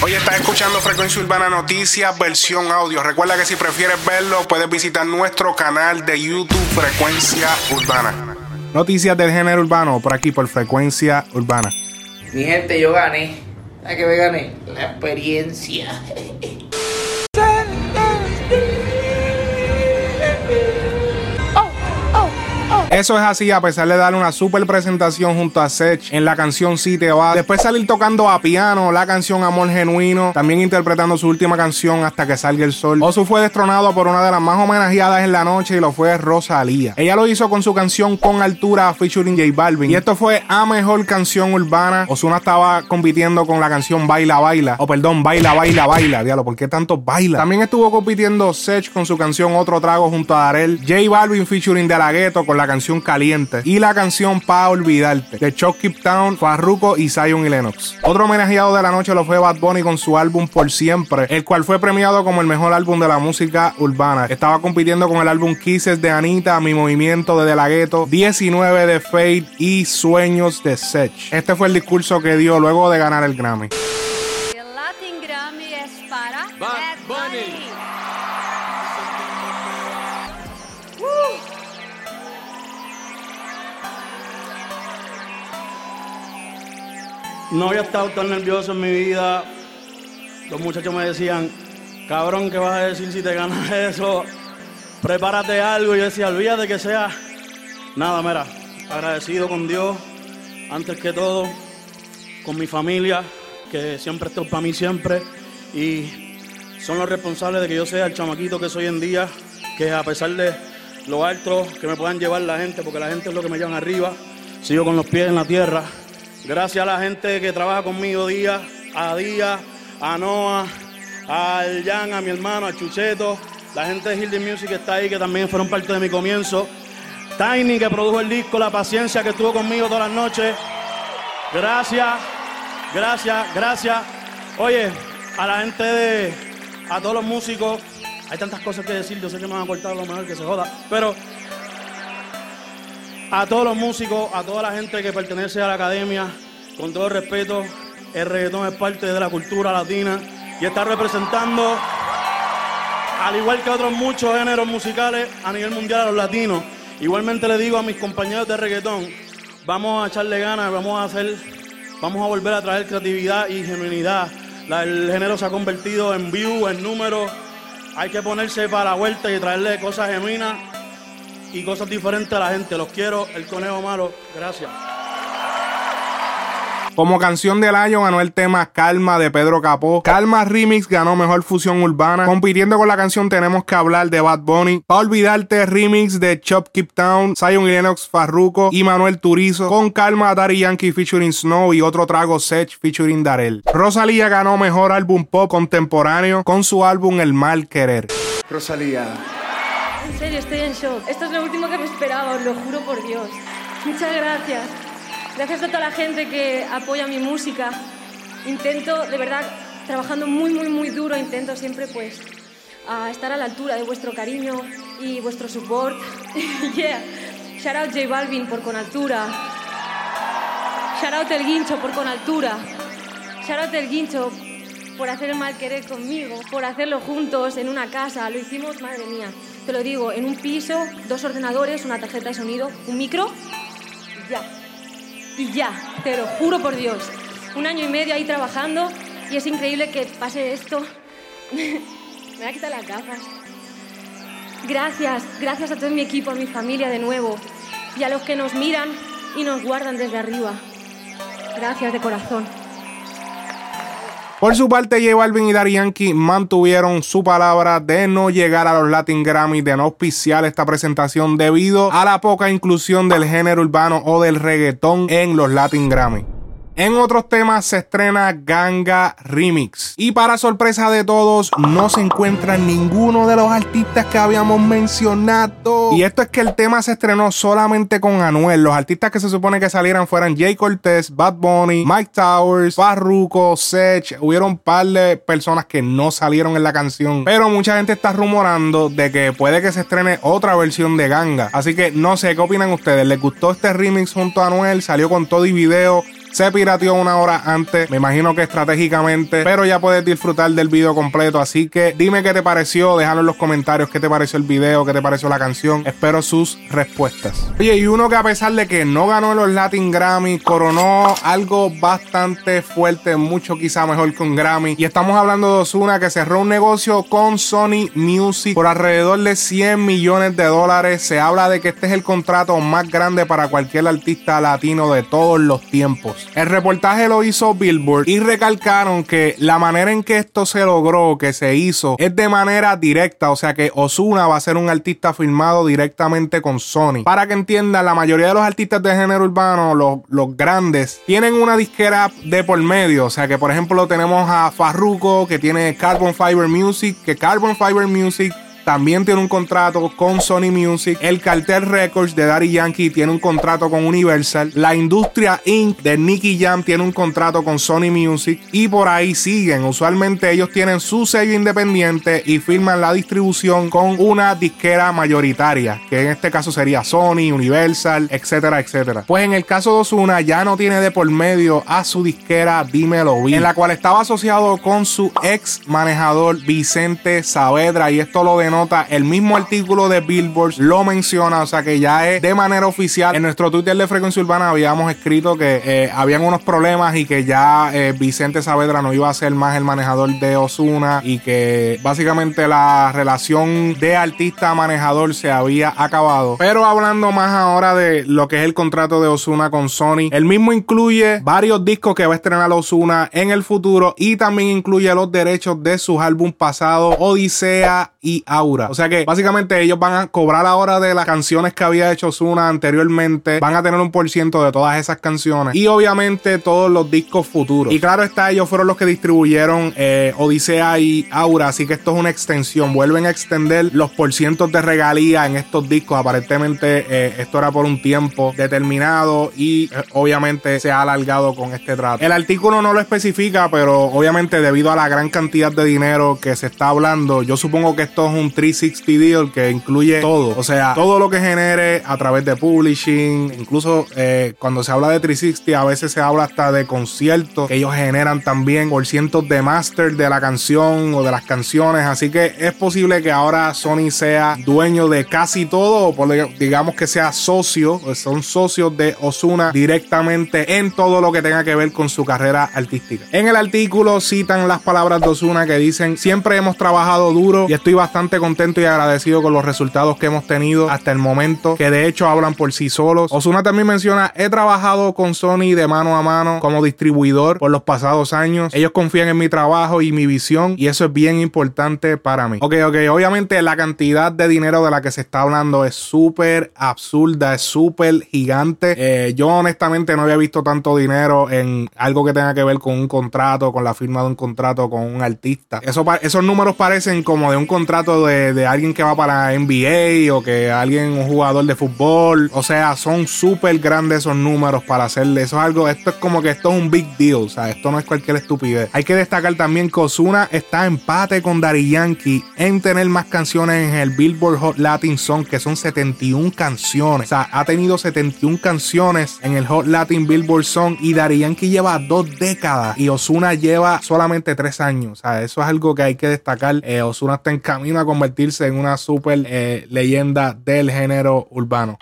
Hoy estás escuchando Frecuencia Urbana Noticias versión audio. Recuerda que si prefieres verlo, puedes visitar nuestro canal de YouTube Frecuencia Urbana. Noticias del género urbano, por aquí por Frecuencia Urbana. Mi gente, yo gané. ¿A qué me gané? La experiencia. Eso es así, a pesar de darle una super presentación junto a Sech en la canción Si Te Vas, después salir tocando a piano la canción Amor Genuino, también interpretando su última canción Hasta Que Salga el Sol. Ozu fue destronado por una de las más homenajeadas en la noche y lo fue Rosalía. Ella lo hizo con su canción Con Altura featuring J Balvin, y esto fue a mejor canción urbana. Ozuna estaba compitiendo con la canción Baila Baila, Baila Baila Baila, diablo, ¿por qué tanto baila? También estuvo compitiendo Sech con su canción Otro Trago junto a Darrell, J Balvin featuring De La Ghetto con la canción Caliente y la canción Pa' Olvidarte de Chocquibtown, Farruko y Zion y Lennox. Otro homenajeado de la noche lo fue Bad Bunny con su álbum Por Siempre, el cual fue premiado como el mejor álbum de la música urbana. Estaba compitiendo con el álbum Kisses de Anitta, Mi Movimiento de La Ghetto, 19 de Fayd y Sueños de Sech. Este fue el discurso que dio luego de ganar el Grammy. El Latin Grammy es para Bad Bunny. No había estado tan nervioso en mi vida. Los muchachos me decían, cabrón, ¿qué vas a decir si te ganas eso? Prepárate algo. Y yo decía, olvídate que sea. Nada, mira, agradecido con Dios, antes que todo, con mi familia, que siempre estuvo para mí siempre. Y son los responsables de que yo sea el chamaquito que soy hoy en día, que a pesar de lo alto que me puedan llevar la gente, porque la gente es lo que me llevan arriba, sigo con los pies en la tierra. Gracias a la gente que trabaja conmigo día, a Noah, a Jan, a mi hermano, a Chucheto, la gente de Hilden Music que está ahí, que también fueron parte de mi comienzo, Tiny que produjo el disco, la paciencia que estuvo conmigo todas las noches. Gracias. Oye, a la gente a todos los músicos, hay tantas cosas que decir, yo sé que me van a cortar, lo mejor que se joda, pero... A todos los músicos, a toda la gente que pertenece a la academia, con todo el respeto, el reggaetón es parte de la cultura latina y está representando, al igual que otros muchos géneros musicales a nivel mundial, a los latinos. Igualmente le digo a mis compañeros de reggaetón, vamos a echarle ganas, vamos a volver a traer creatividad y genuinidad. El género se ha convertido en view, en números, hay que ponerse para la vuelta y traerle cosas genuinas y cosas diferentes a la gente. Los quiero, el conejo malo. Gracias. Como canción del año ganó el tema Calma de Pedro Capó. Calma Remix ganó Mejor Fusión Urbana, compitiendo con la canción Tenemos Que Hablar de Bad Bunny. Pa' Olvidarte Remix de Chocquibtown, Zion y Lennox, Farruko y Manuel Turizo. Con Calma, Daddy Yankee featuring Snow y Otro Trago Sech featuring Darrell. Rosalía ganó Mejor Álbum Pop Contemporáneo con su álbum El Mal Querer. Rosalía. En serio, estoy en shock. Esto es lo último que me esperaba, os lo juro por Dios. Muchas gracias. Gracias a toda la gente que apoya mi música. Intento, de verdad, trabajando muy duro, intento siempre pues a estar a la altura de vuestro cariño y vuestro support. Yeah. Shout out J Balvin por Con Altura. Shout out El Guincho por Con Altura. Shout out El Guincho por hacer el mal querer conmigo, por hacerlo juntos en una casa. Lo hicimos, madre mía. Te lo digo, en un piso, 2 ordenadores, una tarjeta de sonido, un micro, y ya, te lo juro por Dios. 1 año y medio ahí trabajando y es increíble que pase esto. Me voy a quitar las gafas. Gracias a todo mi equipo, a mi familia de nuevo y a los que nos miran y nos guardan desde arriba. Gracias de corazón. Por su parte, J Balvin y Daddy Yankee mantuvieron su palabra de no llegar a los Latin Grammy, de no auspiciar esta presentación debido a la poca inclusión del género urbano o del reggaetón en los Latin Grammy. En otros temas se estrena Ganga Remix y para sorpresa de todos no se encuentran ninguno de los artistas que habíamos mencionado. Y esto es que el tema se estrenó solamente con Anuel. Los artistas que se supone que salieran fueran Jay Cortés, Bad Bunny, Mike Towers, Farruko, Sech. Hubieron un par de personas que no salieron en la canción, pero mucha gente está rumorando de que puede que se estrene otra versión de Ganga. Así que no sé, ¿qué opinan ustedes? ¿Les gustó este remix junto a Anuel? ¿Salió con todo y video? se pirateó una hora antes, me imagino que estratégicamente, pero ya puedes disfrutar del video completo, así que dime qué te pareció, déjalo en los comentarios qué te pareció el video, qué te pareció la canción, espero sus respuestas. Oye, y uno que a pesar de que no ganó los Latin Grammy, coronó algo bastante fuerte, mucho quizá mejor que un Grammy, y estamos hablando de Ozuna, que cerró un negocio con Sony Music por alrededor de $100 millones. Se habla de que este es el contrato más grande para cualquier artista latino de todos los tiempos. El reportaje lo hizo Billboard y recalcaron que la manera en que esto se logró, que se hizo, es de manera directa, o sea que Ozuna va a ser un artista firmado directamente con Sony. Para que entiendan, la mayoría de los artistas de género urbano, los grandes, tienen una disquera de por medio, o sea que por ejemplo tenemos a Farruko, que tiene Carbon Fiber Music, que Carbon Fiber Music también tiene un contrato con Sony Music. El Cartel Records de Daddy Yankee tiene un contrato con Universal. La Industria Inc. de Nicky Jam tiene un contrato con Sony Music. Y por ahí siguen. Usualmente ellos tienen su sello independiente y firman la distribución con una disquera mayoritaria, que en este caso sería Sony, Universal, etcétera, etcétera. Pues en el caso de Ozuna ya no tiene de por medio a su disquera Dímelo Bien, en la cual estaba asociado con su ex manejador Vicente Saavedra. Y esto lo denota el mismo artículo de Billboard, lo menciona, o sea que ya es de manera oficial. En nuestro Twitter de Frecuencia Urbana habíamos escrito que habían unos problemas y que ya Vicente Saavedra no iba a ser más el manejador de Ozuna y que básicamente la relación de artista a manejador se había acabado. Pero hablando más ahora de lo que es el contrato de Ozuna con Sony, el mismo incluye varios discos que va a estrenar Ozuna en el futuro y también incluye los derechos de sus álbumes pasados, Odisea y Aura. O sea que básicamente ellos van a cobrar ahora de las canciones que había hecho Ozuna anteriormente, van a tener 1% de todas esas canciones y obviamente todos los discos futuros. Y claro está, ellos fueron los que distribuyeron Odisea y Aura, así que esto es una extensión, vuelven a extender los porcientos de regalía en estos discos. Aparentemente esto era por un tiempo determinado y obviamente se ha alargado con este trato. El artículo no lo especifica, pero obviamente debido a la gran cantidad de dinero que se está hablando, yo supongo que esto es un 360 deal que incluye todo, o sea, todo lo que genere a través de publishing, incluso cuando se habla de 360 a veces se habla hasta de conciertos que ellos generan también, por cientos de master de la canción o de las canciones, así que es posible que ahora Sony sea dueño de casi todo, o digamos que sea socio, o son socios de Ozuna directamente en todo lo que tenga que ver con su carrera artística. En el artículo citan las palabras de Ozuna que dicen: siempre hemos trabajado duro y estoy bastante contento y agradecido con los resultados que hemos tenido hasta el momento, que de hecho hablan por sí solos. Ozuna también menciona: he trabajado con Sony de mano a mano como distribuidor por los pasados años. Ellos confían en mi trabajo y mi visión y eso es bien importante para mí. Ok, obviamente la cantidad de dinero de la que se está hablando es súper absurda, es súper gigante. Yo honestamente no había visto tanto dinero en algo que tenga que ver con un contrato, con la firma de un contrato con un artista. Esos números parecen como de un contrato de alguien que va para NBA o que alguien, un jugador de fútbol, o sea, son súper grandes esos números para hacerle eso. Es algo, esto es como que esto es un big deal, o sea, esto no es cualquier estupidez. Hay que destacar también que Ozuna está en empate con Daddy Yankee en tener más canciones en el Billboard Hot Latin Song, que son 71 canciones, o sea, ha tenido 71 canciones en el Hot Latin Billboard Song y Daddy Yankee lleva 2 décadas y Ozuna lleva solamente 3 años, o sea, eso es algo que hay que destacar. Ozuna está en camino a convertirse en una super leyenda del género urbano.